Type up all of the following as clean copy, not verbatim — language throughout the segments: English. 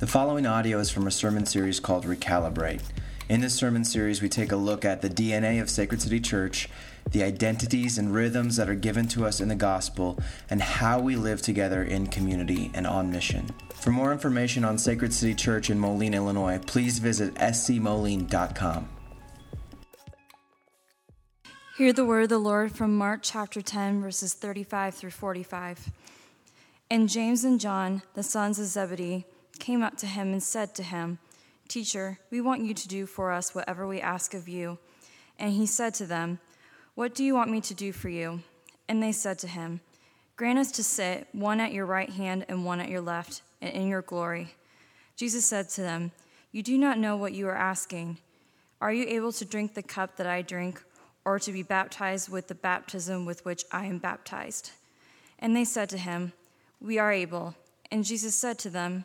The following audio is from a sermon series called Recalibrate. In this sermon series, we take a look at the DNA of Sacred City Church, the identities and rhythms that are given to us in the gospel, and how we live together in community and on mission. For more information on Sacred City Church in Moline, Illinois, please visit scmoline.com. Hear the word of the Lord from Mark chapter 10, verses 35 through 45. And James and John, the sons of Zebedee, came up to him and said to him, "Teacher, we want you to do for us whatever we ask of you." And he said to them, "What do you want me to do for you?" And they said to him, "Grant us to sit, one at your right hand and one at your left, and in your glory." Jesus said to them, "You do not know what you are asking. Are you able to drink the cup that I drink, or to be baptized with the baptism with which I am baptized?" And they said to him, "We are able." And Jesus said to them,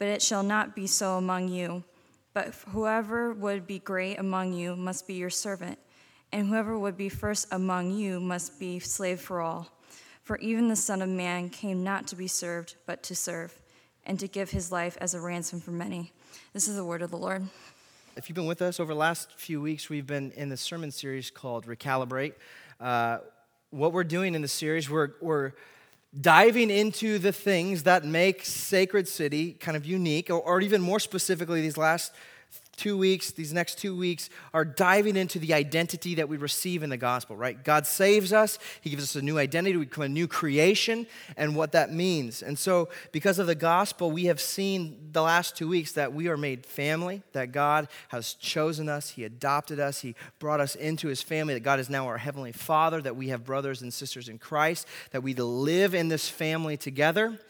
But it shall not be so among you. But whoever would be great among you must be your servant, and whoever would be first among you must be slave for all. For even the Son of Man came not to be served, but to serve, and to give his life as a ransom for many." This is the word of the Lord. If you've been with us over the last few weeks, we've been in this sermon series called Recalibrate. What we're doing in the series, we're diving into the things that make Sacred City kind of unique, or even more specifically, these next two weeks are diving into the identity that we receive in the gospel, right? God saves us. He gives us a new identity. We become a new creation and what that means. And so because of the gospel, we have seen the last 2 weeks that we are made family, that God has chosen us. He adopted us. He brought us into his family, that God is now our heavenly Father, that we have brothers and sisters in Christ, that we live in this family together.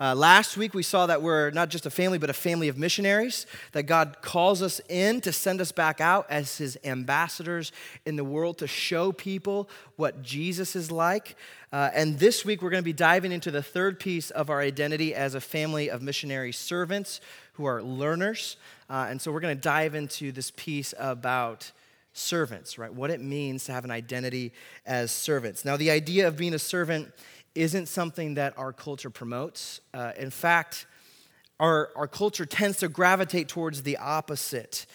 Last week, we saw that we're not just a family, but a family of missionaries, that God calls us in to send us back out as his ambassadors in the world to show people what Jesus is like. And this week, we're going to be diving into the third piece of our identity as a family of missionary servants who are learners. And so we're going to dive into this piece about servants, right? What it means to have an identity as servants. Now, the idea of being a servant isn't something that our culture promotes. In fact, our culture tends to gravitate towards the opposite.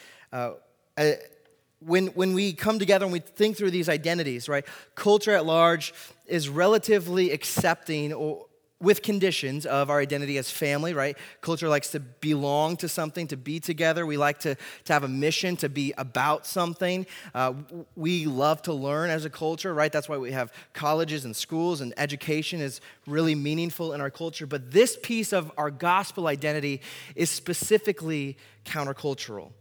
When we come together and we think through these identities, right, culture at large is relatively accepting or with conditions of our identity as family, right? Culture likes to belong to something, to be together. We like to have a mission, to be about something. We love to learn as a culture, right? That's why we have colleges and schools, and education is really meaningful in our culture. But this piece of our gospel identity is specifically countercultural.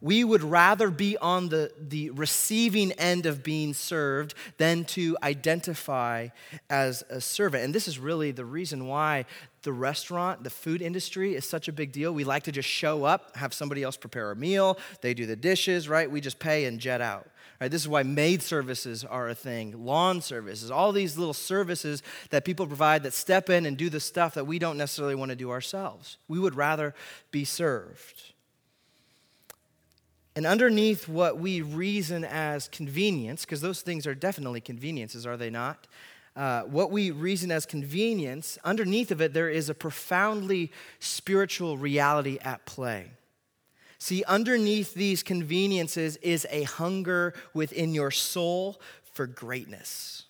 We would rather be on the receiving end of being served than to identify as a servant. And this is really the reason why the food industry is such a big deal. We like to just show up, have somebody else prepare a meal. They do the dishes, right? We just pay and jet out. Right? This is why maid services are a thing, lawn services, all these little services that people provide that step in and do the stuff that we don't necessarily want to do ourselves. We would rather be served. And underneath what we reason as convenience, because those things are definitely conveniences, are they not? What we reason as convenience, underneath of it, there is a profoundly spiritual reality at play. See, underneath these conveniences is a hunger within your soul for greatness.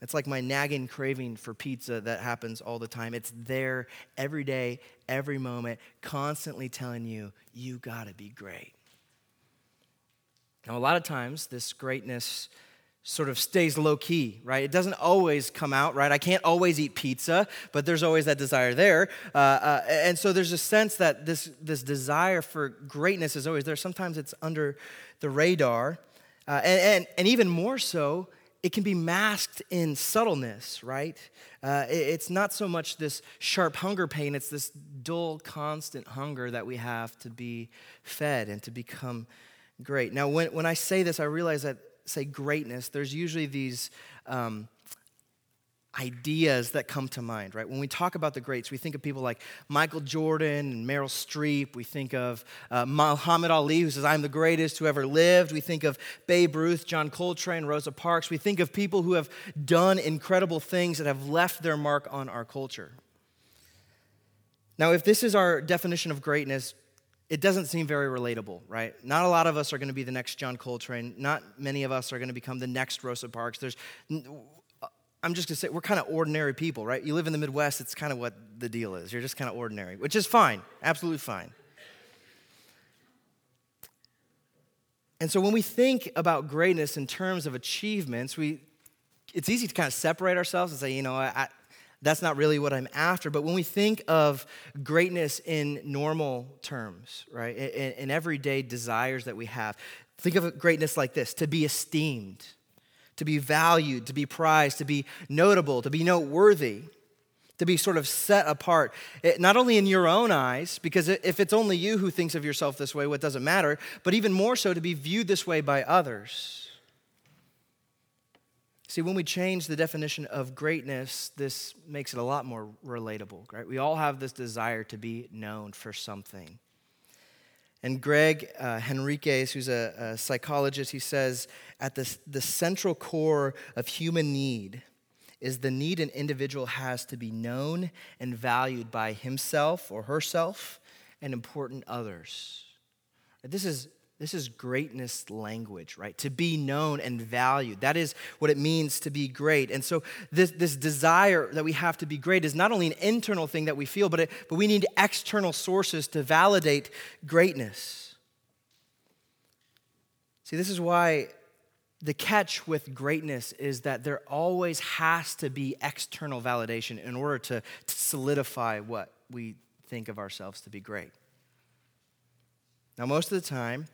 It's like my nagging craving for pizza that happens all the time. It's there every day, every moment, constantly telling you, you gotta be great. Now, a lot of times, this greatness sort of stays low-key, right? It doesn't always come out, right? I can't always eat pizza, but there's always that desire there. And so there's a sense that this desire for greatness is always there. Sometimes it's under the radar. And even more so, it can be masked in subtleness, right? It's not so much this sharp hunger pain, it's this dull, constant hunger that we have to be fed and to become great. Now, when I say this, I realize that, say, greatness, there's usually these ideas that come to mind, right? When we talk about the greats, we think of people like Michael Jordan and Meryl Streep. We think of Muhammad Ali, who says, "I'm the greatest who ever lived." We think of Babe Ruth, John Coltrane, Rosa Parks. We think of people who have done incredible things that have left their mark on our culture. Now, if this is our definition of greatness, it doesn't seem very relatable, right? Not a lot of us are going to be the next John Coltrane. Not many of us are going to become the next Rosa Parks. I'm just going to say, we're kind of ordinary people, right? You live in the Midwest, it's kind of what the deal is. You're just kind of ordinary, which is fine, absolutely fine. And so when we think about greatness in terms of achievements, it's easy to kind of separate ourselves and say, you know, that's not really what I'm after. But when we think of greatness in normal terms, right, in everyday desires that we have, think of greatness like this: to be esteemed, to be valued, to be prized, to be notable, to be noteworthy, to be sort of set apart, not only in your own eyes, because if it's only you who thinks of yourself this way, what doesn't matter, but even more so to be viewed this way by others. See, when we change the definition of greatness, this makes it a lot more relatable, right? We all have this desire to be known for something. And Greg Henriquez, who's a psychologist, he says, at the central core of human need is the need an individual has to be known and valued by himself or herself and important others. This is greatness language, right? To be known and valued. That is what it means to be great. And so this desire that we have to be great is not only an internal thing that we feel, but we need external sources to validate greatness. See, this is why the catch with greatness is that there always has to be external validation in order to solidify what we think of ourselves to be great. Now, most of the time,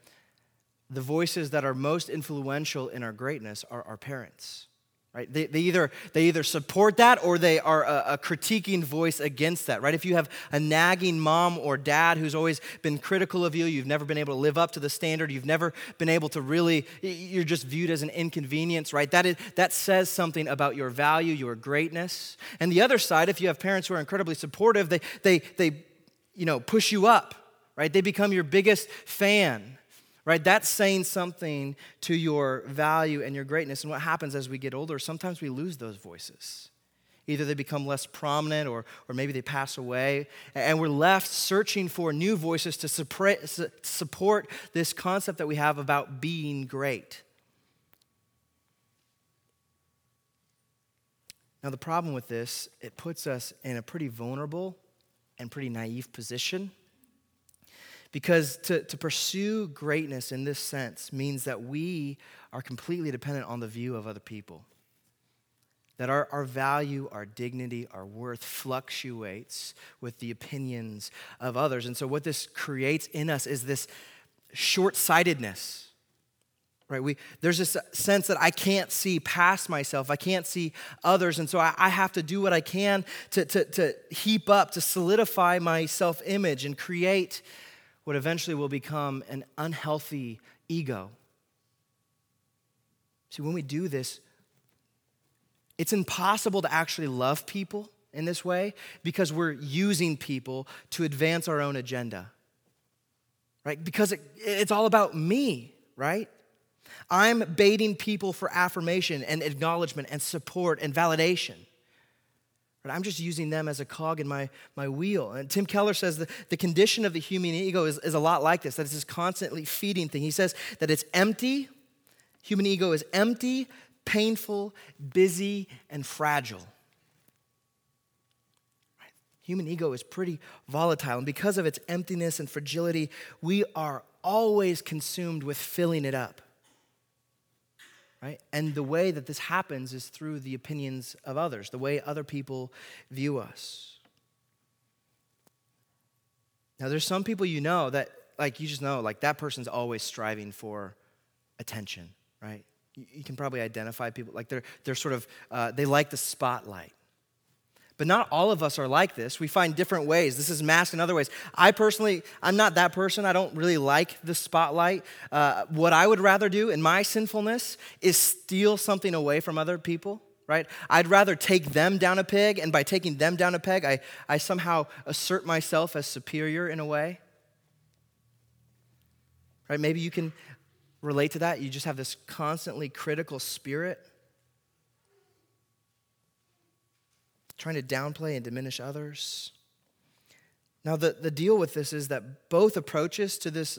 the voices that are most influential in our greatness are our parents, right? They either support that or they are a critiquing voice against that, right? If you have a nagging mom or dad who's always been critical of you, you've never been able to live up to the standard, you've never been able to really, you're just viewed as an inconvenience, right? That says something about your value, your greatness. And the other side, if you have parents who are incredibly supportive, they you know, push you up, right? They become your biggest fan. Right, that's saying something to your value and your greatness. And what happens as we get older, sometimes we lose those voices. Either they become less prominent or maybe they pass away. And we're left searching for new voices to support this concept that we have about being great. Now, the problem with this, it puts us in a pretty vulnerable and pretty naive position. Because to pursue greatness in this sense means that we are completely dependent on the view of other people. That our value, our dignity, our worth fluctuates with the opinions of others. And so what this creates in us is this short-sightedness. Right, there's this sense that I can't see past myself, I can't see others, and so I have to do what I can to heap up, to solidify my self-image and create what eventually will become an unhealthy ego. See, when we do this, it's impossible to actually love people in this way because we're using people to advance our own agenda, right? Because it's all about me, right? I'm baiting people for affirmation and acknowledgement and support and validation. But I'm just using them as a cog in my wheel. And Tim Keller says that the condition of the human ego is a lot like this, that it's this constantly feeding thing. He says that it's empty. Human ego is empty, painful, busy, and fragile. Right? Human ego is pretty volatile. And because of its emptiness and fragility, we are always consumed with filling it up. Right? And the way that this happens is through the opinions of others, the way other people view us. Now, there's some people you know that, like, you just know, like, that person's always striving for attention, right? You can probably identify people like they're sort of they like the spotlight. But not all of us are like this. We find different ways. This is masked in other ways. I personally, I'm not that person. I don't really like the spotlight. What I would rather do in my sinfulness is steal something away from other people, right? I'd rather take them down a peg, and by taking them down a peg, I somehow assert myself as superior in a way. Right? Maybe you can relate to that. You just have this constantly critical spirit, trying to downplay and diminish others. Now, the deal with this is that both approaches to this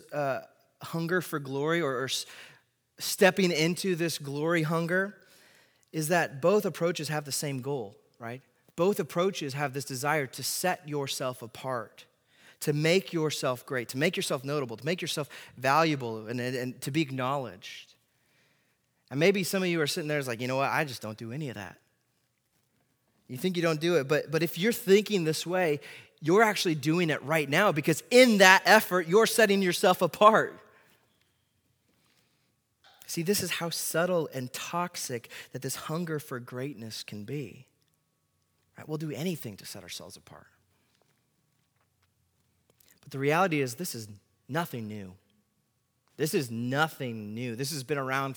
hunger for glory or stepping into this glory hunger is that both approaches have the same goal, right? Both approaches have this desire to set yourself apart, to make yourself great, to make yourself notable, to make yourself valuable and to be acknowledged. And maybe some of you are sitting there like, you know what, I just don't do any of that. You think you don't do it, but if you're thinking this way, you're actually doing it right now because in that effort, you're setting yourself apart. See, this is how subtle and toxic that this hunger for greatness can be. Right? We'll do anything to set ourselves apart. But the reality is this is nothing new. This is nothing new. This has been around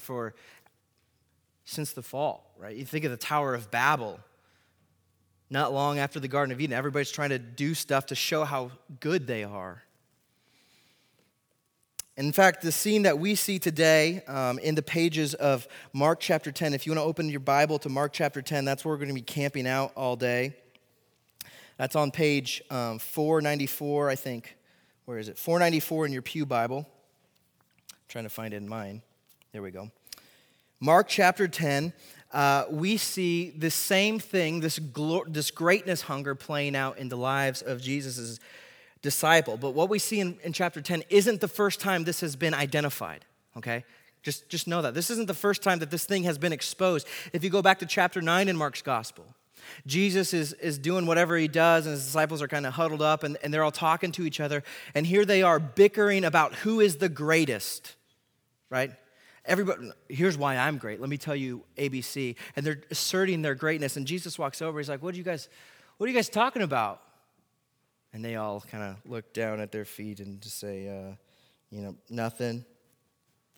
since the fall, right? You think of the Tower of Babel. Not long after the Garden of Eden, everybody's trying to do stuff to show how good they are. In fact, the scene that we see today in the pages of Mark chapter 10, if you want to open your Bible to Mark chapter 10, that's where we're going to be camping out all day. That's on page 494, I think. Where is it? 494 in your pew Bible. I'm trying to find it in mine. There we go. Mark chapter 10. We see the same thing, this greatness hunger playing out in the lives of Jesus' disciple. But what we see in chapter 10 isn't the first time this has been identified, okay? Just know that. This isn't the first time that this thing has been exposed. If you go back to chapter 9 in Mark's gospel, Jesus is doing whatever he does, and his disciples are kind of huddled up, and they're all talking to each other. And here they are bickering about who is the greatest, right? Everybody, here's why I'm great. Let me tell you ABC. And they're asserting their greatness. And Jesus walks over. He's like, what are you guys talking about? And they all kind of look down at their feet and just say, nothing. I'm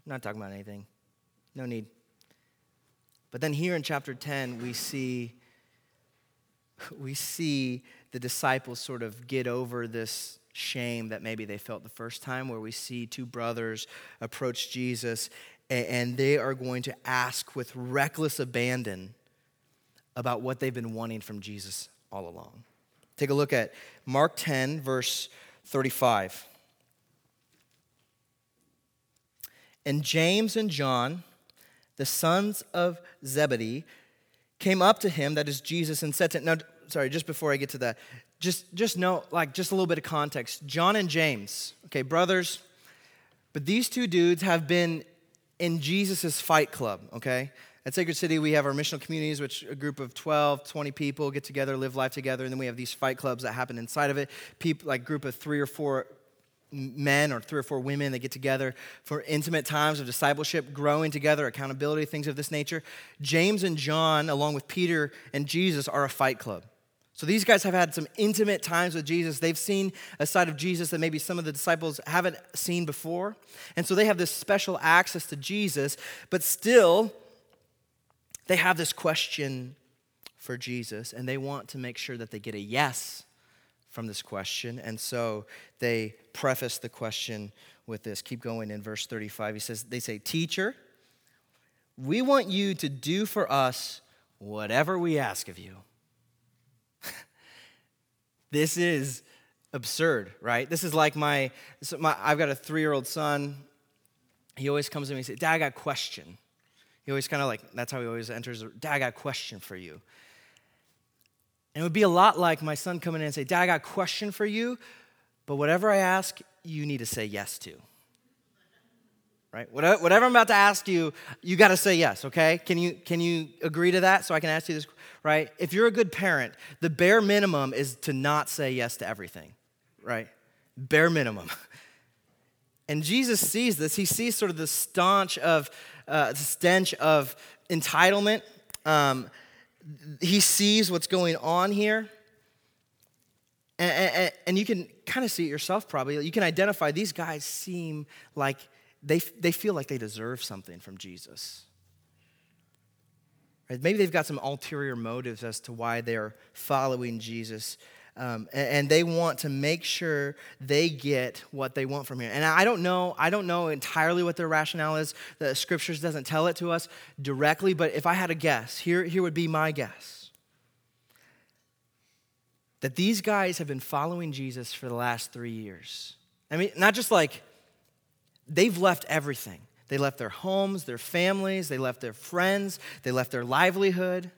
not talking about anything. No need. But then here in chapter 10, we see the disciples sort of get over this shame that maybe they felt the first time, where we see two brothers approach Jesus. And they are going to ask with reckless abandon about what they've been wanting from Jesus all along. Take a look at Mark 10, verse 35. And James and John, the sons of Zebedee, came up to him, that is Jesus, and said to him, now, sorry, just before I get to that, just know, just a little bit of context. John and James, okay, brothers, but these two dudes have been in Jesus' fight club, okay? At Sacred City, we have our missional communities, which a group of 12, 20 people get together, live life together, and then we have these fight clubs that happen inside of it. People, group of 3 or 4 men or 3 or 4 women, they get together for intimate times of discipleship, growing together, accountability, things of this nature. James and John, along with Peter and Jesus, are a fight club. So these guys have had some intimate times with Jesus. They've seen a side of Jesus that maybe some of the disciples haven't seen before. And so they have this special access to Jesus, but still they have this question for Jesus, and they want to make sure that they get a yes from this question. And so they preface the question with this. Keep going in verse 35. They say, "Teacher, we want you to do for us whatever we ask of you." This is absurd, right? This is like I've got a 3-year-old son. He always comes to me and says, "Dad, I got a question." He always that's how he always enters. "Dad, I got a question for you." And it would be a lot like my son coming in and say, "Dad, I got a question for you, but whatever I ask, you need to say yes to." Right? Whatever I'm about to ask you, you got to say yes, okay? Can you agree to that so I can ask you this, right? If you're a good parent, the bare minimum is to not say yes to everything, right? Bare minimum. And Jesus sees this. He sees sort of the stench of entitlement. He sees what's going on here. And you can kind of see it yourself probably. You can identify these guys seem like they feel like they deserve something from Jesus. Right? Maybe they've got some ulterior motives as to why they're following Jesus. And they want to make sure they get what they want from here. And I don't know entirely what their rationale is. The scriptures doesn't tell it to us directly, but if I had a guess, here would be my guess. That these guys have been following Jesus for the last 3 years. I mean, not just like, they've left everything. They left their homes, their families, they left their friends, they left their livelihood.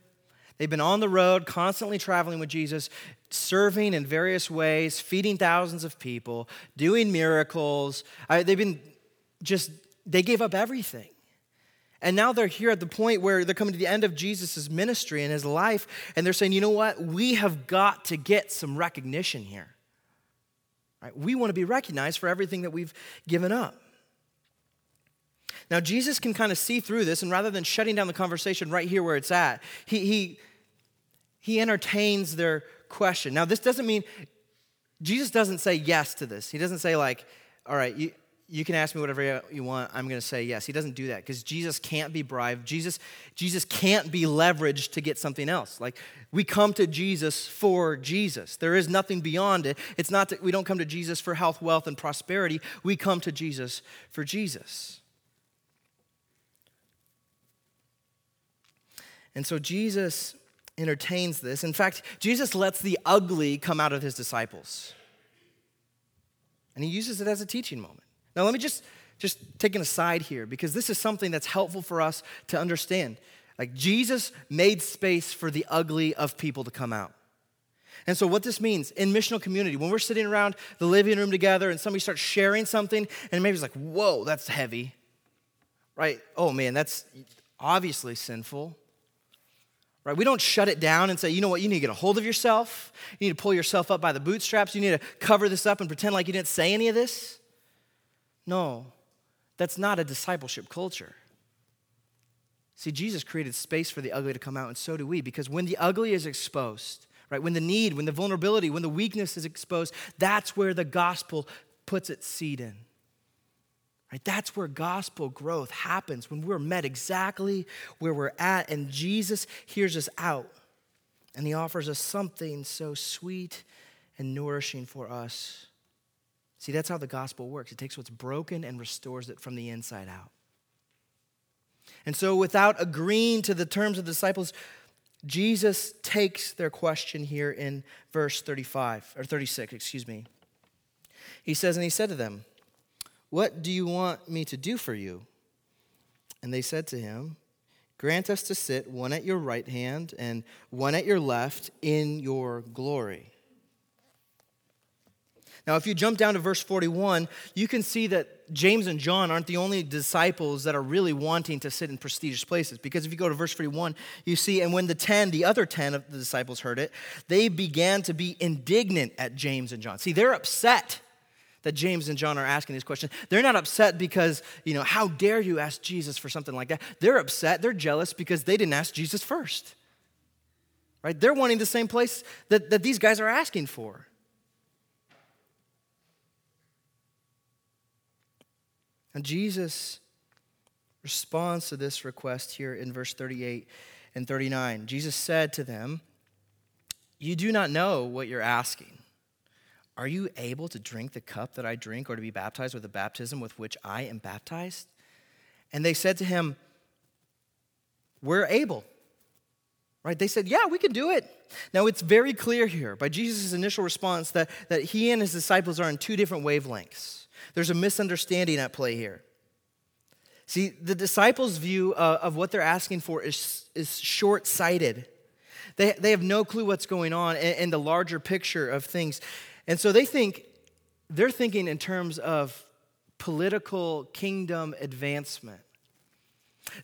They've been on the road, constantly traveling with Jesus, serving in various ways, feeding thousands of people, doing miracles. They gave up everything. And now they're here at the point where they're coming to the end of Jesus' ministry and his life, and they're saying, you know what? We have got to get some recognition here. Right? We want to be recognized for everything that we've given up. Now, Jesus can kind of see through this, and rather than shutting down the conversation right here where it's at, he entertains their question. Now, this doesn't mean, Jesus doesn't say yes to this. He doesn't say like, all right, you can ask me whatever you want, I'm going to say yes. He doesn't do that because Jesus can't be bribed. Jesus can't be leveraged to get something else. Like, we come to Jesus for Jesus. There is nothing beyond it. It's not that we don't come to Jesus for health, wealth, and prosperity. We come to Jesus for Jesus. And so Jesus entertains this. In fact, Jesus lets the ugly come out of his disciples. And he uses it as a teaching moment. Now let me just take an aside here, because this is something that's helpful for us to understand. Like, Jesus made space for the ugly of people to come out. And so what this means in missional community, when we're sitting around the living room together and somebody starts sharing something, and maybe it's like, whoa, that's heavy, right? Oh man, that's obviously sinful. Right? We don't shut it down and say, you know what, you need to get a hold of yourself. You need to pull yourself up by the bootstraps. You need to cover this up and pretend like you didn't say any of this. No, that's not a discipleship culture. See, Jesus created space for the ugly to come out, and so do we, because when the ugly is exposed, right, when the need, when the vulnerability, when the weakness is exposed, that's where the gospel puts its seed in. Right? That's where gospel growth happens, when we're met exactly where we're at, and Jesus hears us out, and he offers us something so sweet and nourishing for us. See, that's how the gospel works. It takes what's broken and restores it from the inside out. And so without agreeing to the terms of the disciples, Jesus takes their question here in verse 36, He says, and he said to them, "What do you want me to do for you?" And they said to him, "Grant us to sit one at your right hand and one at your left in your glory." Now, if you jump down to verse 41, you can see that James and John aren't the only disciples that are really wanting to sit in prestigious places. Because if you go to verse 41, you see, and when the other 10 of the disciples heard it, they began to be indignant at James and John. See, they're upset that James and John are asking these questions. They're not upset because, how dare you ask Jesus for something like that. They're upset, they're jealous because they didn't ask Jesus first. Right? They're wanting the same place that these guys are asking for. And Jesus responds to this request here in verse 38 and 39. Jesus said to them, "You do not know what you're asking. Are you able to drink the cup that I drink, or to be baptized with the baptism with which I am baptized?" And they said to him, "We're able." Right? They said, yeah, we can do it. Now, it's very clear here by Jesus' initial response that he and his disciples are in two different wavelengths. There's a misunderstanding at play here. See, the disciples' view of what they're asking for is short-sighted. They have no clue what's going on in the larger picture of things. And so they're thinking in terms of political kingdom advancement.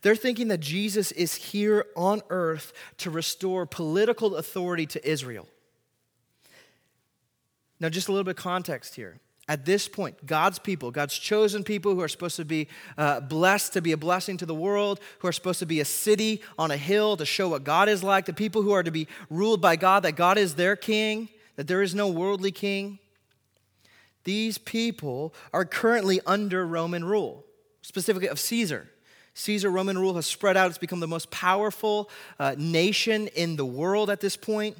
They're thinking that Jesus is here on earth to restore political authority to Israel. Now, just a little bit of context here. At this point, God's people, God's chosen people who are supposed to be blessed, to be a blessing to the world, who are supposed to be a city on a hill to show what God is like, the people who are to be ruled by God, that God is their king, that there is no worldly king. These people are currently under Roman rule, specifically of Caesar. Caesar Roman rule has spread out. It's become the most powerful nation in the world at this point.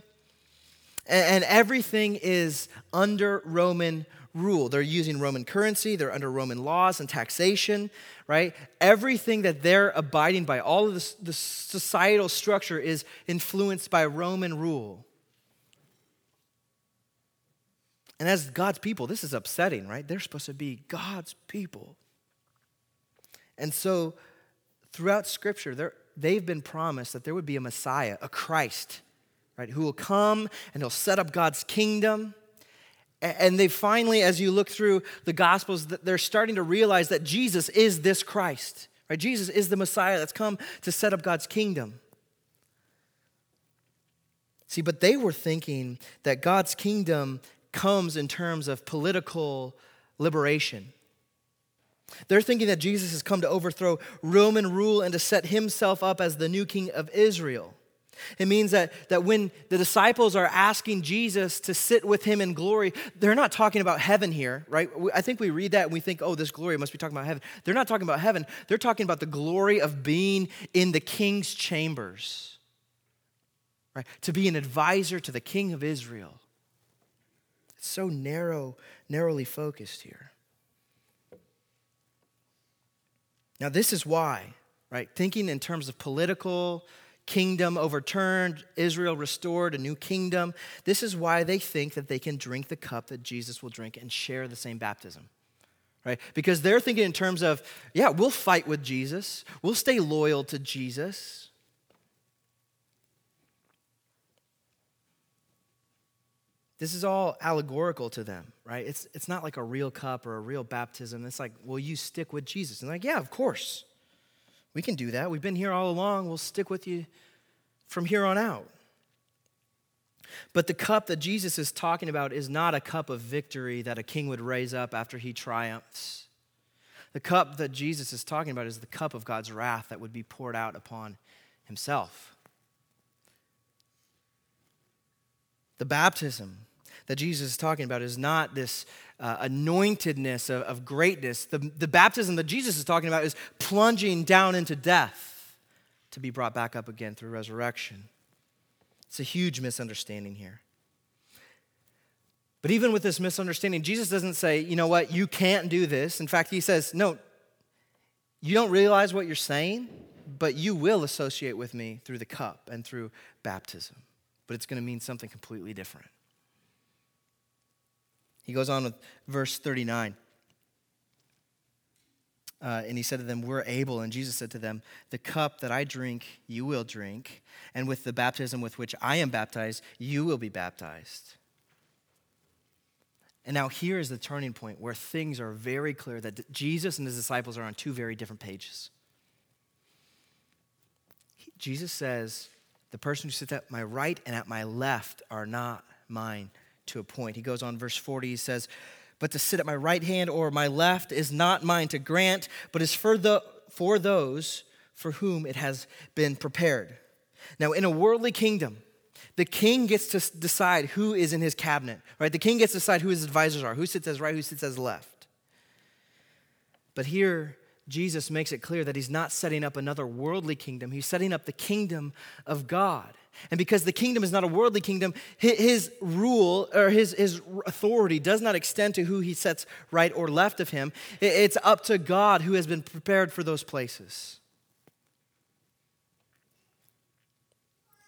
And everything is under Roman rule. They're using Roman currency. They're under Roman laws and taxation, right? Everything that they're abiding by, all of the societal structure is influenced by Roman rule. And as God's people, this is upsetting, right? They're supposed to be God's people. And so throughout Scripture, they've been promised that there would be a Messiah, a Christ, right, who will come and he'll set up God's kingdom. And they finally, as you look through the Gospels, they're starting to realize that Jesus is this Christ, right? Jesus is the Messiah that's come to set up God's kingdom. See, but they were thinking that God's kingdom comes in terms of political liberation. They're thinking that Jesus has come to overthrow Roman rule and to set himself up as the new king of Israel. It means that when the disciples are asking Jesus to sit with him in glory, they're not talking about heaven here, right? I think we read that and we think, oh, this glory must be talking about heaven. They're not talking about heaven. They're talking about the glory of being in the king's chambers, right? To be an advisor to the king of Israel. It's so narrowly focused here. Now, this is why, right? Thinking in terms of political kingdom overturned, Israel restored, a new kingdom. This is why they think that they can drink the cup that Jesus will drink and share the same baptism, right? Because they're thinking in terms of, yeah, we'll fight with Jesus. We'll stay loyal to Jesus. This is all allegorical to them, right? It's not like a real cup or a real baptism. It's like, will you stick with Jesus? And like, yeah, of course. We can do that. We've been here all along. We'll stick with you from here on out. But the cup that Jesus is talking about is not a cup of victory that a king would raise up after he triumphs. The cup that Jesus is talking about is the cup of God's wrath that would be poured out upon himself. The baptism that Jesus is talking about is not this anointedness of greatness. The baptism that Jesus is talking about is plunging down into death to be brought back up again through resurrection. It's a huge misunderstanding here. But even with this misunderstanding, Jesus doesn't say, you know what, you can't do this. In fact, he says, no, you don't realize what you're saying, but you will associate with me through the cup and through baptism. But it's going to mean something completely different. He goes on with verse 39. And he said to them, we're able. And Jesus said to them, the cup that I drink, you will drink. And with the baptism with which I am baptized, you will be baptized. And now here is the turning point where things are very clear that Jesus and his disciples are on two very different pages. Jesus says, the person who sits at my right and at my left are not mine to a point. He goes on, verse 40, he says, but to sit at my right hand or my left is not mine to grant, but is for those for whom it has been prepared. Now, in a worldly kingdom, the king gets to decide who is in his cabinet, right? The king gets to decide who his advisors are, who sits as right, who sits as left. But here, Jesus makes it clear that he's not setting up another worldly kingdom. He's setting up the kingdom of God. And because the kingdom is not a worldly kingdom, his rule or his authority does not extend to who he sets right or left of him. It's up to God who has been prepared for those places.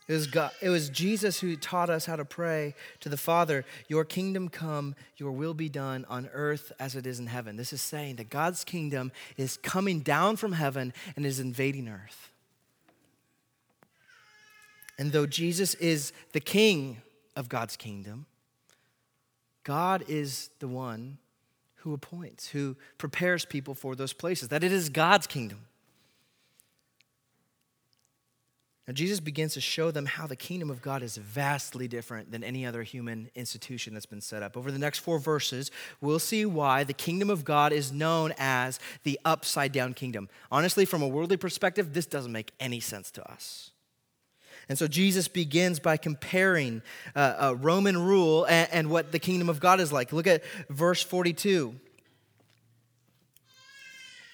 It was Jesus who taught us how to pray to the Father, your kingdom come, your will be done on earth as it is in heaven. This is saying that God's kingdom is coming down from heaven and is invading earth. And though Jesus is the king of God's kingdom, God is the one who appoints, who prepares people for those places, that it is God's kingdom. Now, Jesus begins to show them how the kingdom of God is vastly different than any other human institution that's been set up. Over the next 4 verses, we'll see why the kingdom of God is known as the upside-down kingdom. Honestly, from a worldly perspective, this doesn't make any sense to us. And so Jesus begins by comparing Roman rule and what the kingdom of God is like. Look at verse 42.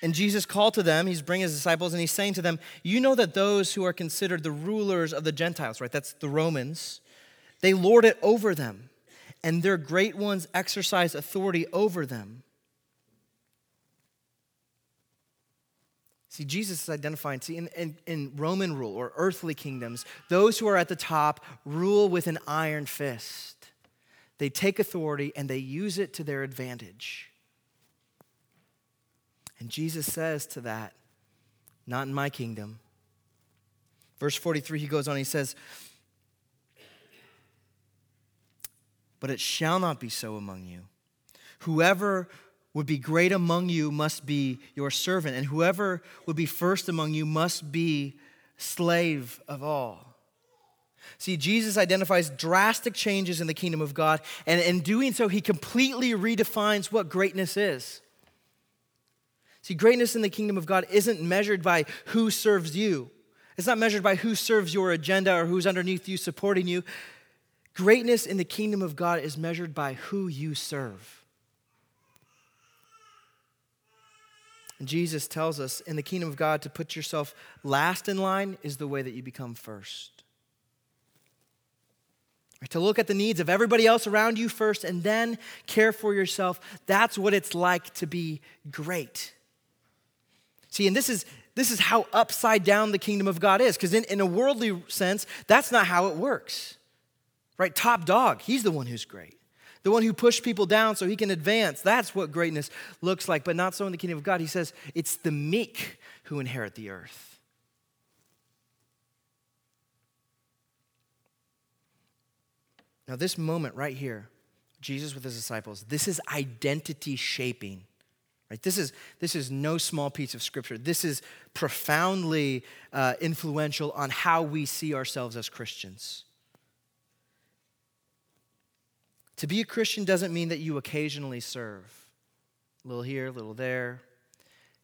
And Jesus called to them, he's bringing his disciples, and he's saying to them, you know that those who are considered the rulers of the Gentiles, right, that's the Romans, they lord it over them, and their great ones exercise authority over them. See, Jesus is identifying, in Roman rule or earthly kingdoms, those who are at the top rule with an iron fist. They take authority and they use it to their advantage. And Jesus says to that, not in my kingdom. Verse 43, he goes on, he says, but it shall not be so among you. Whoever would be great among you must be your servant, and whoever would be first among you must be slave of all. See, Jesus identifies drastic changes in the kingdom of God, and in doing so, he completely redefines what greatness is. See, greatness in the kingdom of God isn't measured by who serves you. It's not measured by who serves your agenda or who's underneath you supporting you. Greatness in the kingdom of God is measured by who you serve. And Jesus tells us in the kingdom of God to put yourself last in line is the way that you become first. To look at the needs of everybody else around you first and then care for yourself. That's what it's like to be great. See, and this is how upside down the kingdom of God is. Because in a worldly sense, that's not how it works. Right? Top dog, he's the one who's great. The one who pushed people down so he can advance. That's what greatness looks like. But not so in the kingdom of God. He says, it's the meek who inherit the earth. Now, this moment right here, Jesus with his disciples, this is identity shaping, right? This is no small piece of scripture. This is profoundly influential on how we see ourselves as Christians. To be a Christian doesn't mean that you occasionally serve, a little here, a little there.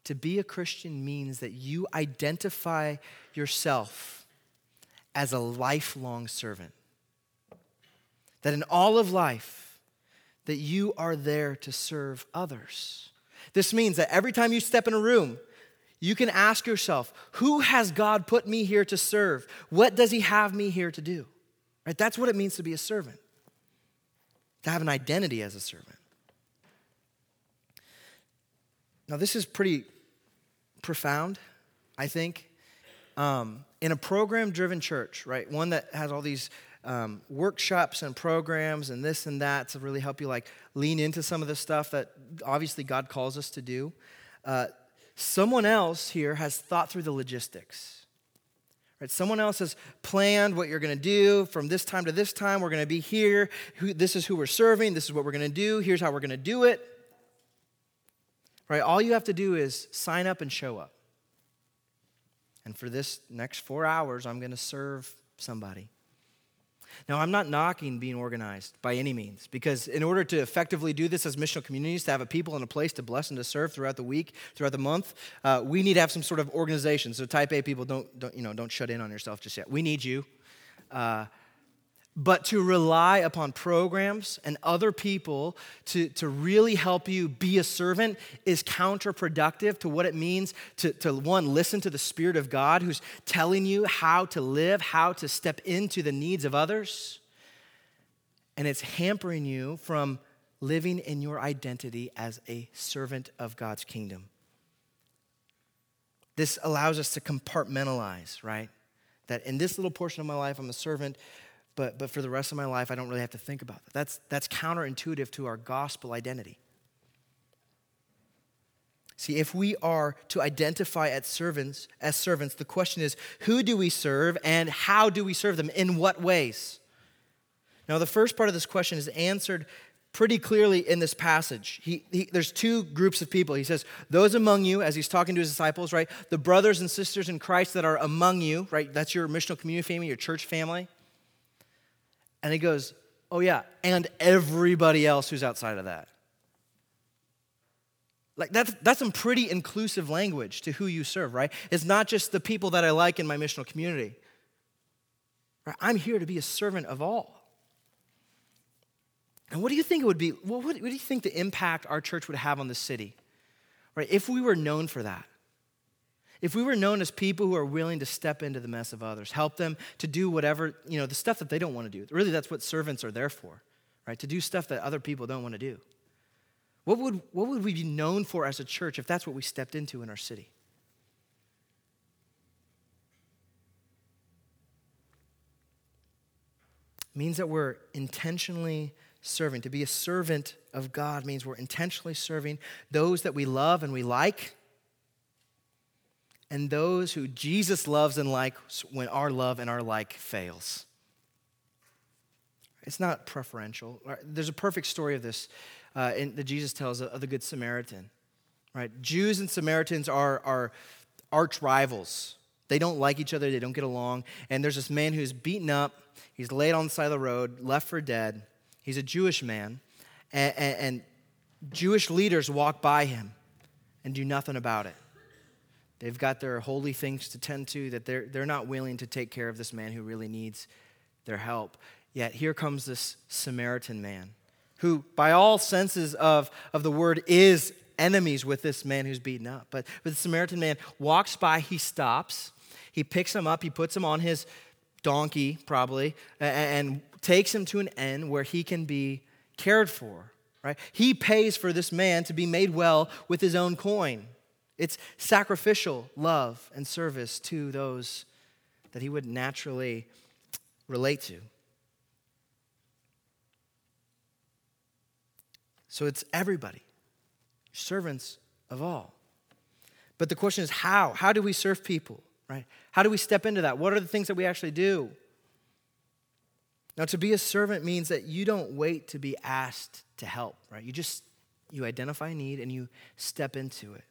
To be a Christian means that you identify yourself as a lifelong servant. That in all of life, that you are there to serve others. This means that every time you step in a room, you can ask yourself, who has God put me here to serve? What does he have me here to do? Right? That's what it means to be a servant, to have an identity as a servant. Now, this is pretty profound, I think. In a program-driven church, right, one that has all these workshops and programs and this and that to really help you like lean into some of the stuff that obviously God calls us to do. Someone else here has thought through the logistics. Right? Someone else has planned what you're going to do from this time to this time. We're going to be here. This is who we're serving. This is what we're going to do. Here's how we're going to do it. Right? All you have to do is sign up and show up. And for this next 4 hours, I'm going to serve somebody. Now, I'm not knocking being organized by any means, because in order to effectively do this as missional communities, to have a people and a place to bless and to serve throughout the week, throughout the month, we need to have some sort of organization. So type A people, don't shut in on yourself just yet. We need you. But to rely upon programs and other people to really help you be a servant is counterproductive to what it means to one, listen to the Spirit of God who's telling you how to live, how to step into the needs of others. And it's hampering you from living in your identity as a servant of God's kingdom. This allows us to compartmentalize, right? That in this little portion of my life, I'm a servant. But for the rest of my life, I don't really have to think about that. That's counterintuitive to our gospel identity. See, if we are to identify as servants, the question is, who do we serve and how do we serve them? In what ways? Now, the first part of this question is answered pretty clearly in this passage. There's two groups of people. He says, those among you, as he's talking to his disciples, right? The brothers and sisters in Christ that are among you, right? That's your missional community family, your church family. And he goes, oh yeah, and everybody else who's outside of that. Like that's some pretty inclusive language to who you serve, right? It's not just the people that I like in my missional community. Right? I'm here to be a servant of all. And what do you think it would be? What do you think the impact our church would have on the city, right? If we were known for that, if we were known as people who are willing to step into the mess of others, help them to do whatever, you know, the stuff that they don't want to do. Really, that's what servants are there for, right? To do stuff that other people don't want to do. What would we be known for as a church if that's what we stepped into in our city? It means that we're intentionally serving. To be a servant of God means we're intentionally serving those that we love and we like, and those who Jesus loves and likes when our love and our like fails. It's not preferential. There's a perfect story of this that Jesus tells of the Good Samaritan. Right? Jews and Samaritans are arch rivals. They don't like each other. They don't get along. And there's this man who's beaten up. He's laid on the side of the road, left for dead. He's a Jewish man, and Jewish leaders walk by him and do nothing about it. They've got their holy things to tend to, that they're not willing to take care of this man who really needs their help. Yet here comes this Samaritan man who, by all senses of the word, is enemies with this man who's beaten up. But the Samaritan man walks by, he stops, he picks him up, he puts him on his donkey, probably, and takes him to an inn where he can be cared for, right? He pays for this man to be made well with his own coin. It's sacrificial love and service to those that he would naturally relate to. So it's everybody, servants of all. But the question is how? How do we serve people, right? How do we step into that? What are the things that we actually do? Now, to be a servant means that you don't wait to be asked to help, right? You identify a need and you step into it,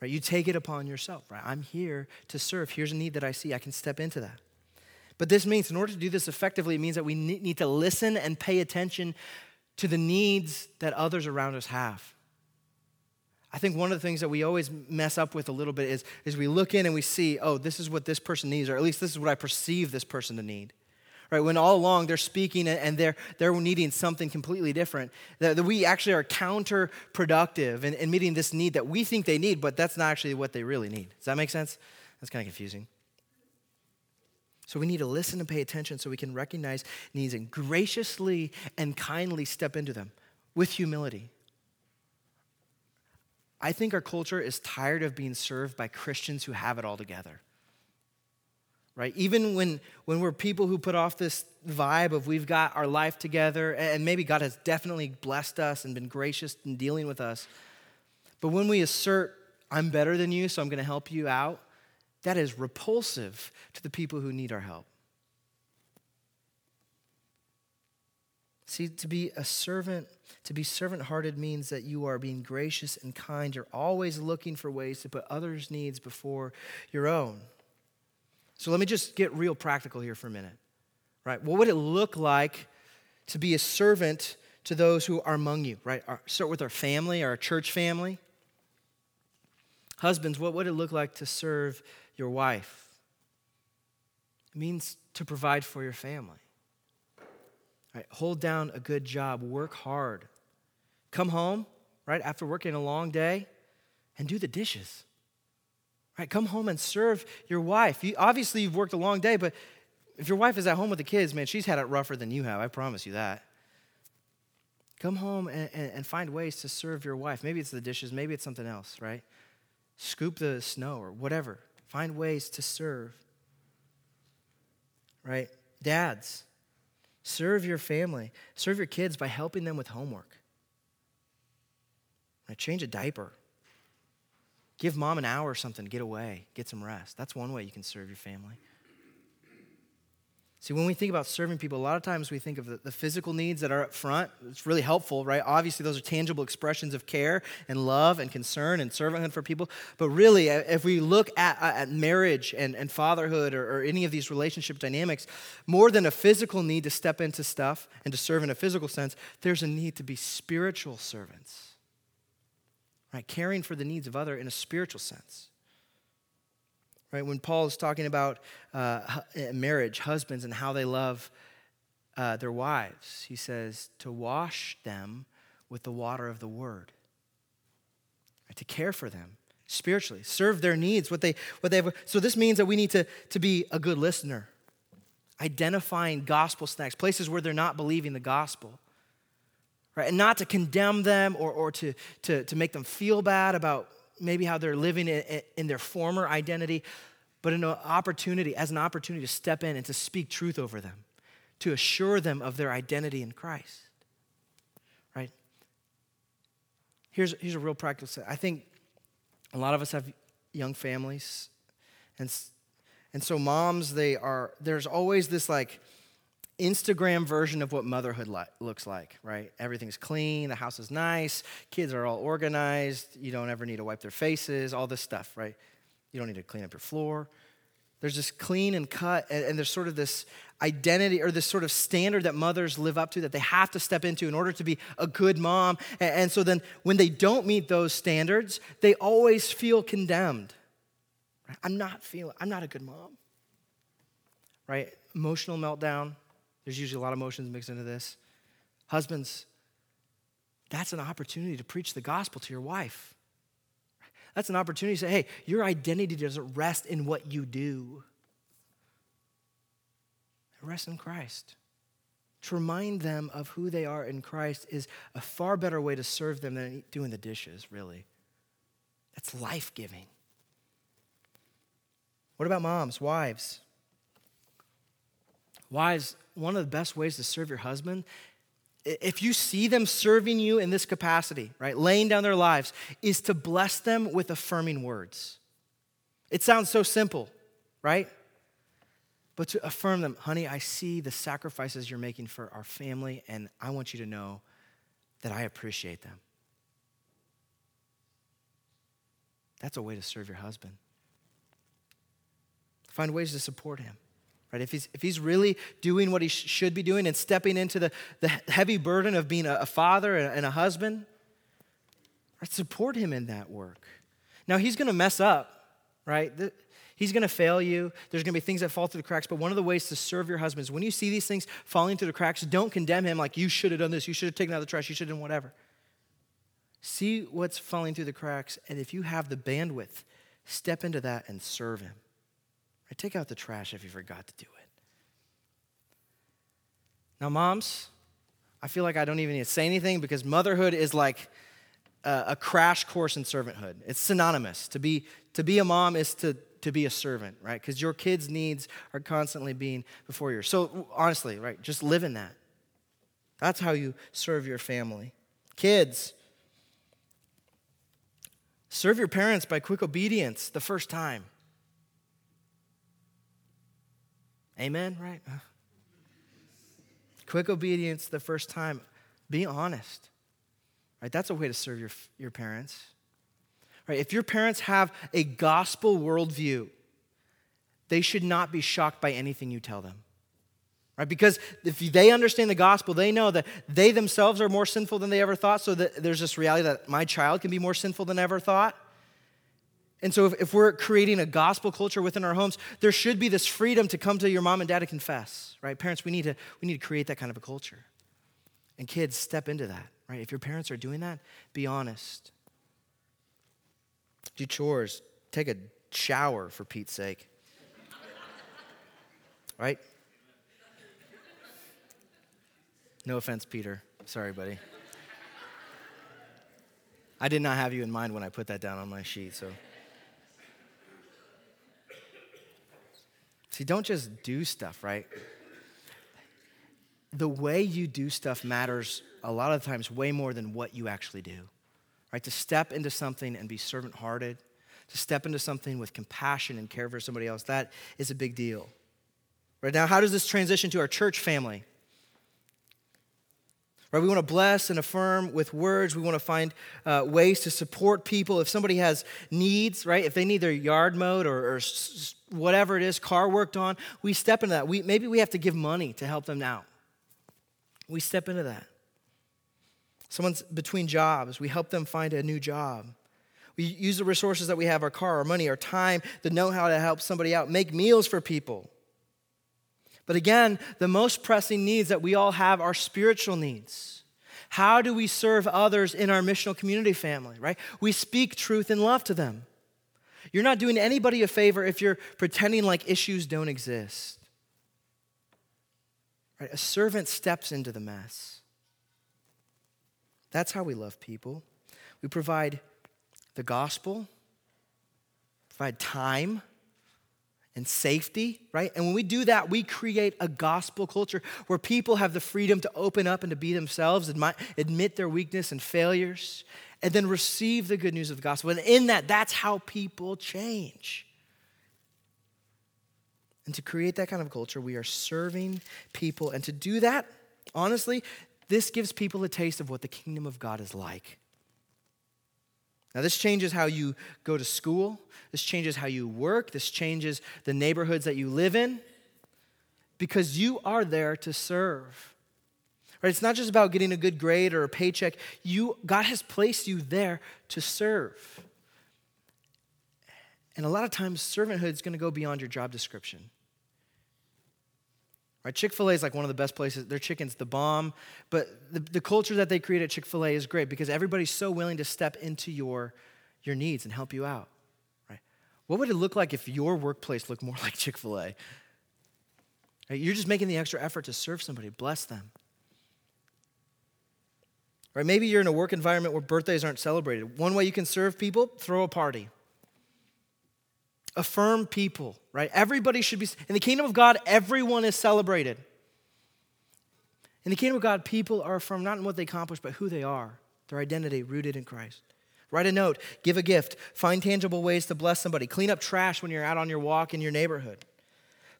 right? You take it upon yourself, right? I'm here to serve. Here's a need that I see. I can step into that. But this means, in order to do this effectively, it means that we need to listen and pay attention to the needs that others around us have. I think one of the things that we always mess up with a little bit is we look in and we see, oh, this is what this person needs, or at least this is what I perceive this person to need. Right, when all along they're speaking and they're needing something completely different, that we actually are counterproductive in meeting this need that we think they need, but that's not actually what they really need. Does that make sense? That's kind of confusing. So we need to listen and pay attention so we can recognize needs and graciously and kindly step into them with humility. I think our culture is tired of being served by Christians who have it all together. Right? Even when we're people who put off this vibe of we've got our life together, and maybe God has definitely blessed us and been gracious in dealing with us, but when we assert, I'm better than you, so I'm going to help you out, that is repulsive to the people who need our help. See, to be a servant, to be servant-hearted means that you are being gracious and kind. You're always looking for ways to put others' needs before your own. So let me just get real practical here for a minute, right? What would it look like to be a servant to those who are among you, right? Start with our family, our church family. Husbands, what would it look like to serve your wife? It means to provide for your family. Right? Hold down a good job, work hard. Come home, right, after working a long day, and do the dishes. Right, come home and serve your wife. Obviously, you've worked a long day, but if your wife is at home with the kids, man, she's had it rougher than you have. I promise you that. Come home and find ways to serve your wife. Maybe it's the dishes. Maybe it's something else, right? Scoop the snow or whatever. Find ways to serve, right? Dads, serve your family. Serve your kids by helping them with homework. Right, change a diaper. Give mom an hour or something, get away, get some rest. That's one way you can serve your family. See, when we think about serving people, a lot of times we think of the physical needs that are up front. It's really helpful, right? Obviously, those are tangible expressions of care and love and concern and servanthood for people. But really, if we look at marriage and fatherhood or any of these relationship dynamics, more than a physical need to step into stuff and to serve in a physical sense, there's a need to be spiritual servants, right? Caring for the needs of others in a spiritual sense. Right, when Paul is talking about marriage, husbands, and how they love their wives, he says to wash them with the water of the word, right, to care for them spiritually, serve their needs, what they have. So this means that we need to be a good listener, identifying gospel snacks, places where they're not believing the gospel. Right, and not to condemn them or to make them feel bad about maybe how they're living in their former identity, but as an opportunity to step in and to speak truth over them, to assure them of their identity in Christ, right? Here's a real practical set. I think a lot of us have young families, and so moms, there's always this like Instagram version of what motherhood looks like, right? Everything's clean, the house is nice, kids are all organized, you don't ever need to wipe their faces, all this stuff, right? You don't need to clean up your floor. There's this clean and cut, and there's sort of this identity or this sort of standard that mothers live up to that they have to step into in order to be a good mom. And so then when they don't meet those standards, they always feel condemned. Right? I'm not a good mom, right? Emotional meltdown. There's usually a lot of emotions mixed into this. Husbands, that's an opportunity to preach the gospel to your wife. That's an opportunity to say, hey, your identity doesn't rest in what you do. It rests in Christ. To remind them of who they are in Christ is a far better way to serve them than doing the dishes, really. That's life-giving. What about moms, wives? Wives, one of the best ways to serve your husband, if you see them serving you in this capacity, right, laying down their lives, is to bless them with affirming words. It sounds so simple, right? But to affirm them, honey, I see the sacrifices you're making for our family, and I want you to know that I appreciate them. That's a way to serve your husband. Find ways to support him. Right? If he's really doing what he should be doing and stepping into the heavy burden of being a father and a husband, right? Support him in that work. Now, he's going to mess up, right? He's going to fail you. There's going to be things that fall through the cracks, but one of the ways to serve your husband is when you see these things falling through the cracks, don't condemn him like you should have done this, you should have taken out the trash, you should have done whatever. See what's falling through the cracks, and if you have the bandwidth, step into that and serve him. Or take out the trash if you forgot to do it. Now, moms, I feel like I don't even need to say anything because motherhood is like a crash course in servanthood. It's synonymous. To be a mom is to be a servant, right? Because your kids' needs are constantly being before yours. So honestly, right, just live in that. That's how you serve your family. Kids, serve your parents by quick obedience the first time. Amen, right? Quick obedience the first time. Be honest, right? That's a way to serve your parents, right? If your parents have a gospel worldview, they should not be shocked by anything you tell them, right? Because if they understand the gospel, they know that they themselves are more sinful than they ever thought, so that there's this reality that my child can be more sinful than ever thought. And so if we're creating a gospel culture within our homes, there should be this freedom to come to your mom and dad to confess, right? Parents, we need to create that kind of a culture. And kids, step into that, right? If your parents are doing that, be honest. Do chores. Take a shower, for Pete's sake. Right? No offense, Peter. Sorry, buddy. I did not have you in mind when I put that down on my sheet, so... See, don't just do stuff, right? The way you do stuff matters a lot of times way more than what you actually do, right? To step into something and be servant-hearted, to step into something with compassion and care for somebody else, that is a big deal. Right now, how does this transition to our church family? Right, we want to bless and affirm with words. We want to find ways to support people. If somebody has needs, right, if they need their yard mowed or whatever it is, car worked on, we step into that. Maybe we have to give money to help them out. We step into that. Someone's between jobs. We help them find a new job. We use the resources that we have, our car, our money, our time, the know-how to help somebody out, make meals for people. But again, the most pressing needs that we all have are spiritual needs. How do we serve others in our missional community family, right? We speak truth and love to them. You're not doing anybody a favor if you're pretending like issues don't exist. Right? A servant steps into the mess. That's how we love people. We provide the gospel, provide time, and safety, right? And when we do that, we create a gospel culture where people have the freedom to open up and to be themselves, admit their weakness and failures, and then receive the good news of the gospel. And in that, that's how people change. And to create that kind of culture, we are serving people. And to do that, honestly, this gives people a taste of what the kingdom of God is like. Now, this changes how you go to school. This changes how you work. This changes the neighborhoods that you live in because you are there to serve. Right? It's not just about getting a good grade or a paycheck. God has placed you there to serve. And a lot of times, servanthood is going to go beyond your job description. Right? Chick-fil-A is like one of the best places. Their chicken's the bomb. But the culture that they create at Chick-fil-A is great because everybody's so willing to step into your needs and help you out. Right? What would it look like if your workplace looked more like Chick-fil-A? Right? You're just making the extra effort to serve somebody, bless them. Right? Maybe you're in a work environment where birthdays aren't celebrated. One way you can serve people, throw a party. Affirm people, right? Everybody should be, in the kingdom of God, everyone is celebrated. In the kingdom of God, people are affirmed not in what they accomplish, but who they are, their identity rooted in Christ. Write a note, give a gift, find tangible ways to bless somebody, clean up trash when you're out on your walk in your neighborhood.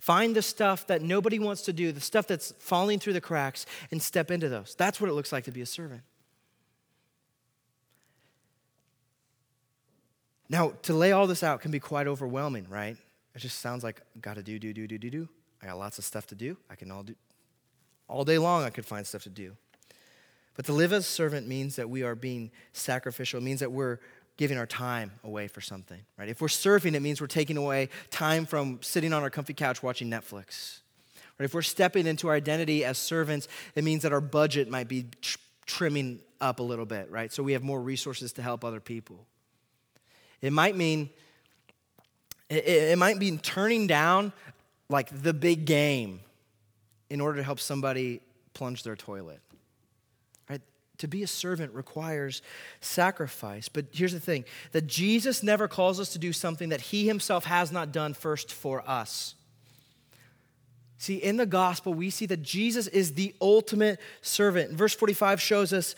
Find the stuff that nobody wants to do, the stuff that's falling through the cracks, and step into those. That's what it looks like to be a servant. Now, to lay all this out can be quite overwhelming, right? It just sounds like, gotta do. I got lots of stuff to do. I can all do. All day long, I could find stuff to do. But to live as a servant means that we are being sacrificial. It means that we're giving our time away for something, right? If we're serving, it means we're taking away time from sitting on our comfy couch watching Netflix. Right? If we're stepping into our identity as servants, it means that our budget might be trimming up a little bit, right? So we have more resources to help other people. It might mean turning down like the big game in order to help somebody plunge their toilet. Right? To be a servant requires sacrifice. But here's the thing, that Jesus never calls us to do something that he himself has not done first for us. See, in the gospel, we see that Jesus is the ultimate servant. And verse 45 shows us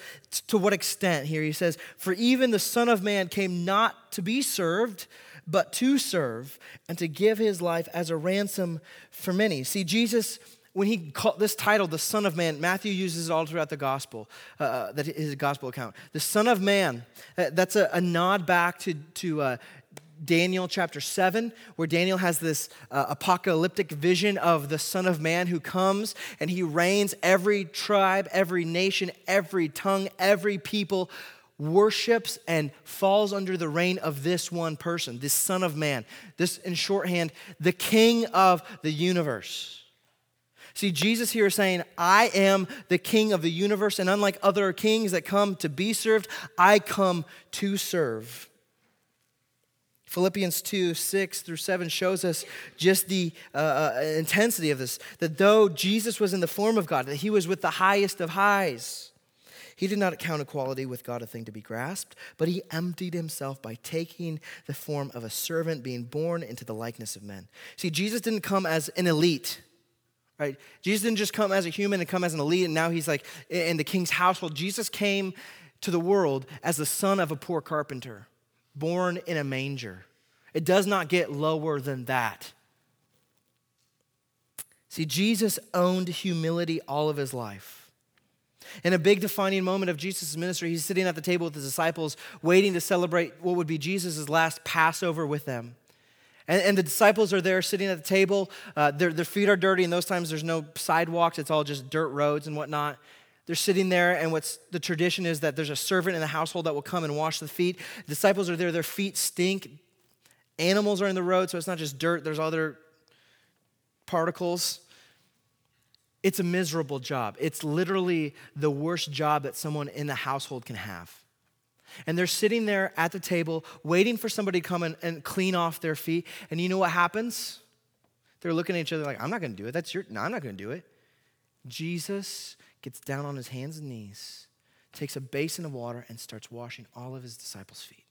to what extent here. He says, "For even the Son of Man came not to be served, but to serve, and to give his life as a ransom for many." See, Jesus, when he called this title, the Son of Man, Matthew uses it all throughout the gospel, that his gospel account. The Son of Man, that's a nod back to Daniel chapter 7, where Daniel has this apocalyptic vision of the Son of Man who comes and he reigns. Every tribe, every nation, every tongue, every people worships and falls under the reign of this one person, this Son of Man. This, in shorthand, the King of the universe. See, Jesus here is saying, I am the King of the universe, and unlike other kings that come to be served, I come to serve. Philippians 2:6-7 shows us just the intensity of this, that though Jesus was in the form of God, that he was with the highest of highs, he did not count equality with God a thing to be grasped, but he emptied himself by taking the form of a servant, being born into the likeness of men. See, Jesus didn't come as an elite, right? Jesus didn't just come as a human and come as an elite, and now he's like in the king's household. Jesus came to the world as the son of a poor carpenter, born in a manger. It does not get lower than that. See, Jesus owned humility all of his life. In a big defining moment of Jesus' ministry, he's sitting at the table with his disciples, waiting to celebrate what would be Jesus' last Passover with them. And the disciples are there sitting at the table. Their feet are dirty, and those times there's no sidewalks. It's all just dirt roads and whatnot. They're sitting there, and what's the tradition is that there's a servant in the household that will come and wash the feet. The disciples are there. Their feet stink. Animals are in the road, so it's not just dirt. There's other particles. It's a miserable job. It's literally the worst job that someone in the household can have. And they're sitting there at the table waiting for somebody to come and clean off their feet. And you know what happens? They're looking at each other like, I'm not going to do it. I'm not going to do it. Jesus gets down on his hands and knees, takes a basin of water, and starts washing all of his disciples' feet.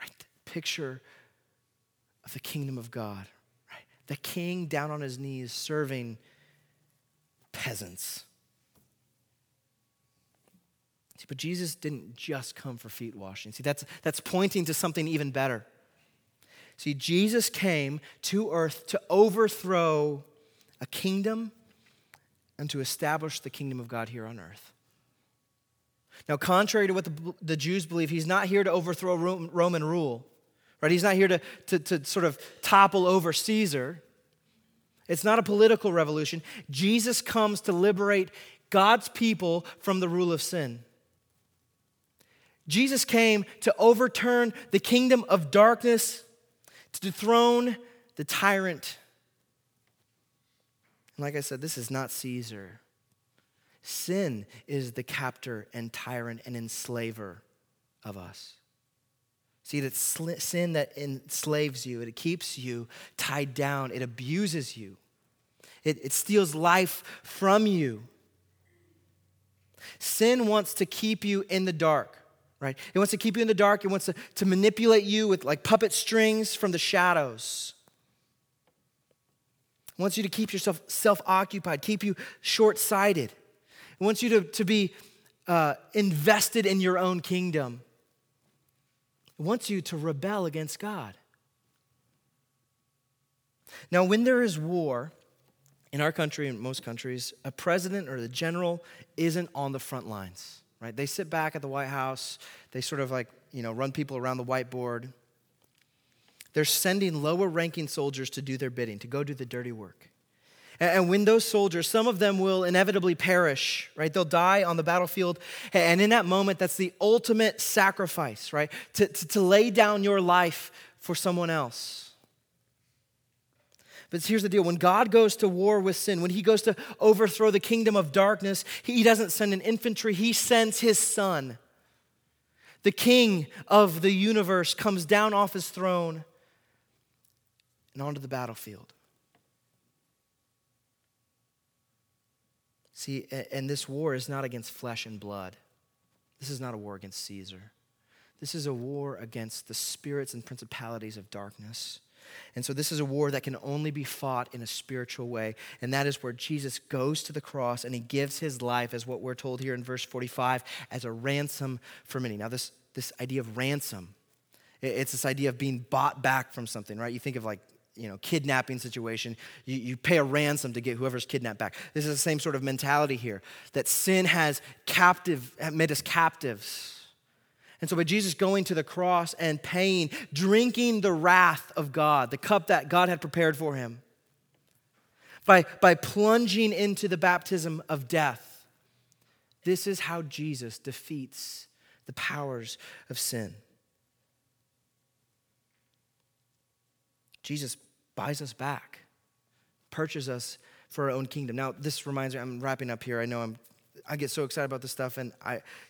Right? The picture of the kingdom of God. Right? The king down on his knees serving peasants. See, but Jesus didn't just come for feet washing. See, that's pointing to something even better. See, Jesus came to earth to overthrow a kingdom and to establish the kingdom of God here on earth. Now, contrary to what the Jews believe, he's not here to overthrow Roman rule, right? He's not here to sort of topple over Caesar. It's not a political revolution. Jesus comes to liberate God's people from the rule of sin. Jesus came to overturn the kingdom of darkness, to dethrone the tyrant. And like I said, this is not Caesar. Sin is the captor and tyrant and enslaver of us. See, that's sin that enslaves you. It keeps you tied down. It abuses you. It steals life from you. Sin wants to keep you in the dark, right? It wants to keep you in the dark. It wants to manipulate you with like puppet strings from the shadows. It wants you to keep yourself self-occupied, keep you short-sighted. It wants you to be invested in your own kingdom. It wants you to rebel against God. Now, when there is war in our country and most countries, a president or the general isn't on the front lines, right? They sit back at the White House. They sort of run people around the whiteboard. They're sending lower-ranking soldiers to do their bidding, to go do the dirty work. And when those soldiers, some of them will inevitably perish, right? They'll die on the battlefield. And in that moment, that's the ultimate sacrifice, right? To lay down your life for someone else. But here's the deal. When God goes to war with sin, when he goes to overthrow the kingdom of darkness, he doesn't send an infantry. He sends his son. The king of the universe comes down off his throne and onto the battlefield. See, and this war is not against flesh and blood. This is not a war against Caesar. This is a war against the spirits and principalities of darkness. And so this is a war that can only be fought in a spiritual way. And that is where Jesus goes to the cross and he gives his life, as what we're told here in verse 45, as a ransom for many. Now, this idea of ransom, it's this idea of being bought back from something, right? You think of kidnapping situation. You pay a ransom to get whoever's kidnapped back. This is the same sort of mentality here, that sin has made us captives. And so by Jesus going to the cross and paying, drinking the wrath of God, the cup that God had prepared for him, by plunging into the baptism of death, this is how Jesus defeats the powers of sin. Jesus buys us back, purchases us for our own kingdom. Now, this reminds me, I'm wrapping up here. I know I get so excited about this stuff, and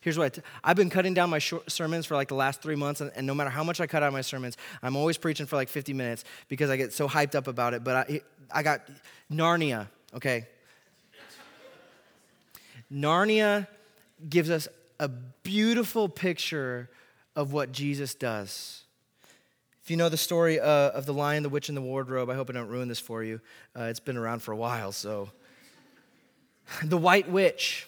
here's what I've been cutting down my short sermons for the last 3 months, and no matter how much I cut out of my sermons, I'm always preaching for 50 minutes because I get so hyped up about it, but I got Narnia, okay? Narnia gives us a beautiful picture of what Jesus does. If you know the story of the Lion, the Witch, and the Wardrobe, I hope I don't ruin this for you. It's been around for a while, so. The White Witch,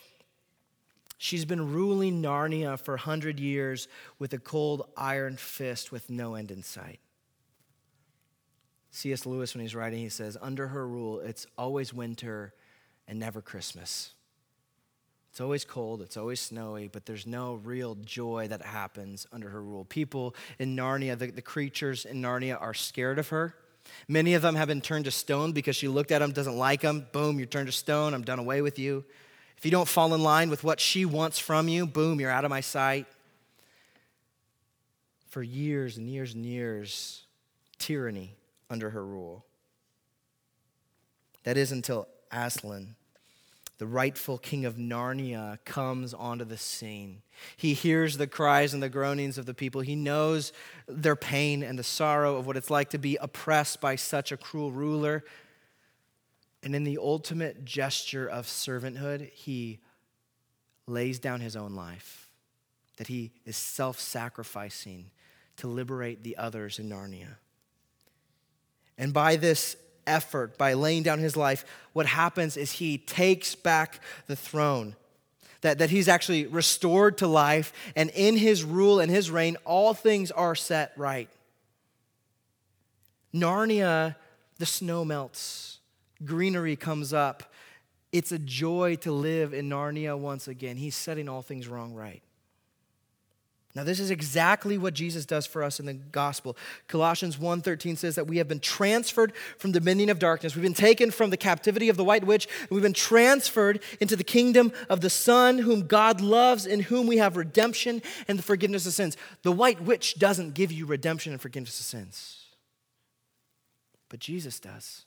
she's been ruling Narnia for 100 years with a cold iron fist with no end in sight. C.S. Lewis, when he's writing, he says, under her rule, it's always winter and never Christmas. It's always cold, it's always snowy, but there's no real joy that happens under her rule. People in Narnia, the creatures in Narnia are scared of her. Many of them have been turned to stone because she looked at them, doesn't like them. Boom, you're turned to stone, I'm done away with you. If you don't fall in line with what she wants from you, boom, you're out of my sight. For years and years and years, tyranny under her rule. That is until Aslan, the rightful king of Narnia, comes onto the scene. He hears the cries and the groanings of the people. He knows their pain and the sorrow of what it's like to be oppressed by such a cruel ruler. And in the ultimate gesture of servanthood, he lays down his own life, that he is self-sacrificing to liberate the others in Narnia. And by this effort, by laying down his life, what happens is he takes back the throne, that he's actually restored to life, and in his rule and his reign, all things are set right. Narnia, the snow melts, greenery comes up. It's a joy to live in Narnia once again. He's setting all things wrong right. Now, this is exactly what Jesus does for us in the gospel. Colossians 1:13 says that we have been transferred from the dominion of darkness. We've been taken from the captivity of the white witch, and we've been transferred into the kingdom of the Son, whom God loves, in whom we have redemption and the forgiveness of sins. The white witch doesn't give you redemption and forgiveness of sins, but Jesus does.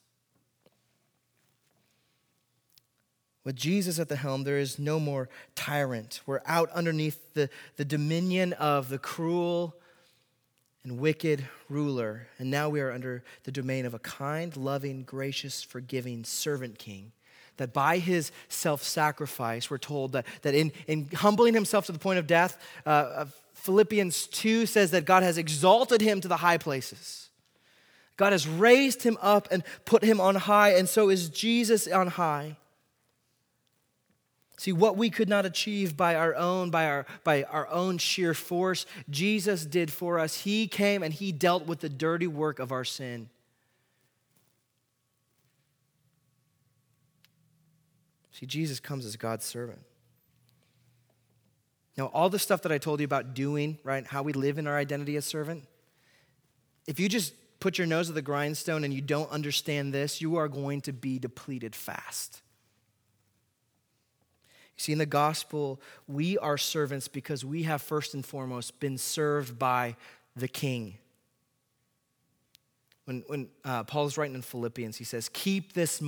With Jesus at the helm, there is no more tyrant. We're out underneath the dominion of the cruel and wicked ruler. And now we are under the domain of a kind, loving, gracious, forgiving servant king. That by his self-sacrifice, we're told that in humbling himself to the point of death, Philippians 2 says that God has exalted him to the high places. God has raised him up and put him on high, and so is Jesus on high. See, what we could not achieve by our own sheer force, Jesus did for us. He came and he dealt with the dirty work of our sin. See, Jesus comes as God's servant. Now, all the stuff that I told you about doing, right, how we live in our identity as servant, if you just put your nose to the grindstone and you don't understand this, you are going to be depleted fast. See, in the gospel, we are servants because we have first and foremost been served by the King. When Paul's writing in Philippians, he says, keep this in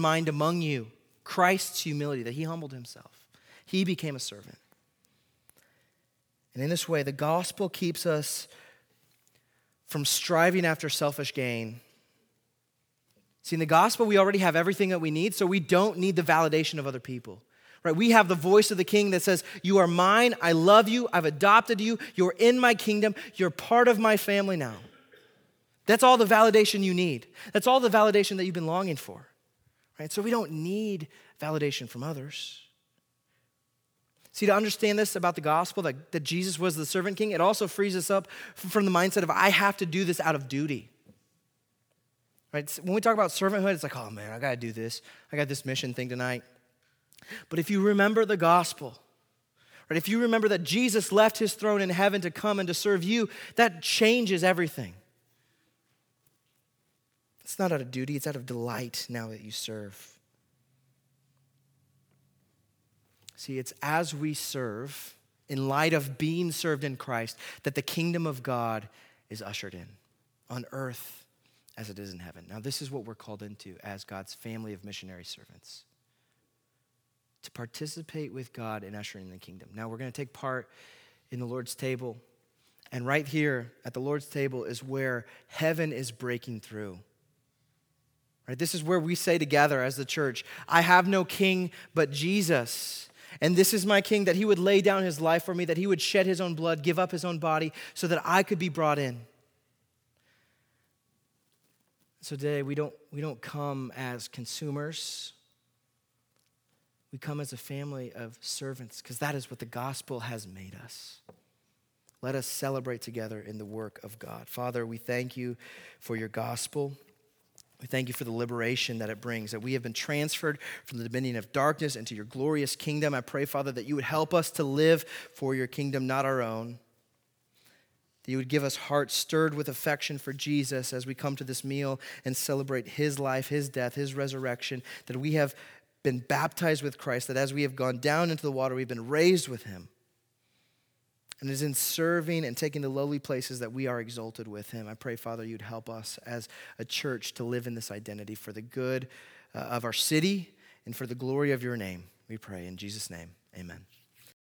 mind among you, Christ's humility, that he humbled himself. He became a servant. And in this way, the gospel keeps us from striving after selfish gain. See, in the gospel, we already have everything that we need, so we don't need the validation of other people. Right, we have the voice of the King that says, you are mine, I love you, I've adopted you, you're in my kingdom, you're part of my family now. That's all the validation you need. That's all the validation that you've been longing for. Right? So we don't need validation from others. See, to understand this about the gospel, that Jesus was the servant king, it also frees us up from the mindset of, I have to do this out of duty. Right? When we talk about servanthood, it's like, oh man, I got to do this. I got this mission thing tonight. But if you remember the gospel, right? If you remember that Jesus left his throne in heaven to come and to serve you, that changes everything. It's not out of duty, it's out of delight now that you serve. See, it's as we serve, in light of being served in Christ, that the kingdom of God is ushered in on earth as it is in heaven. Now, this is what we're called into as God's family of missionary servants, to participate with God in ushering in the kingdom. Now, we're going to take part in the Lord's table, and right here at the Lord's table is where heaven is breaking through. Right? This is where we say together as the church, I have no king but Jesus, and this is my king, that he would lay down his life for me, that he would shed his own blood, give up his own body, so that I could be brought in. So today, we don't come as consumers. We come as a family of servants, because that is what the gospel has made us. Let us celebrate together in the work of God. Father, we thank you for your gospel. We thank you for the liberation that it brings, that we have been transferred from the dominion of darkness into your glorious kingdom. I pray, Father, that you would help us to live for your kingdom, not our own. That you would give us hearts stirred with affection for Jesus as we come to this meal and celebrate his life, his death, his resurrection, that we have been baptized with Christ, that as we have gone down into the water, we've been raised with him. And it is in serving and taking the lowly places that we are exalted with him. I pray, Father, you'd help us as a church to live in this identity for the good of our city and for the glory of your name. We pray in Jesus' name, amen.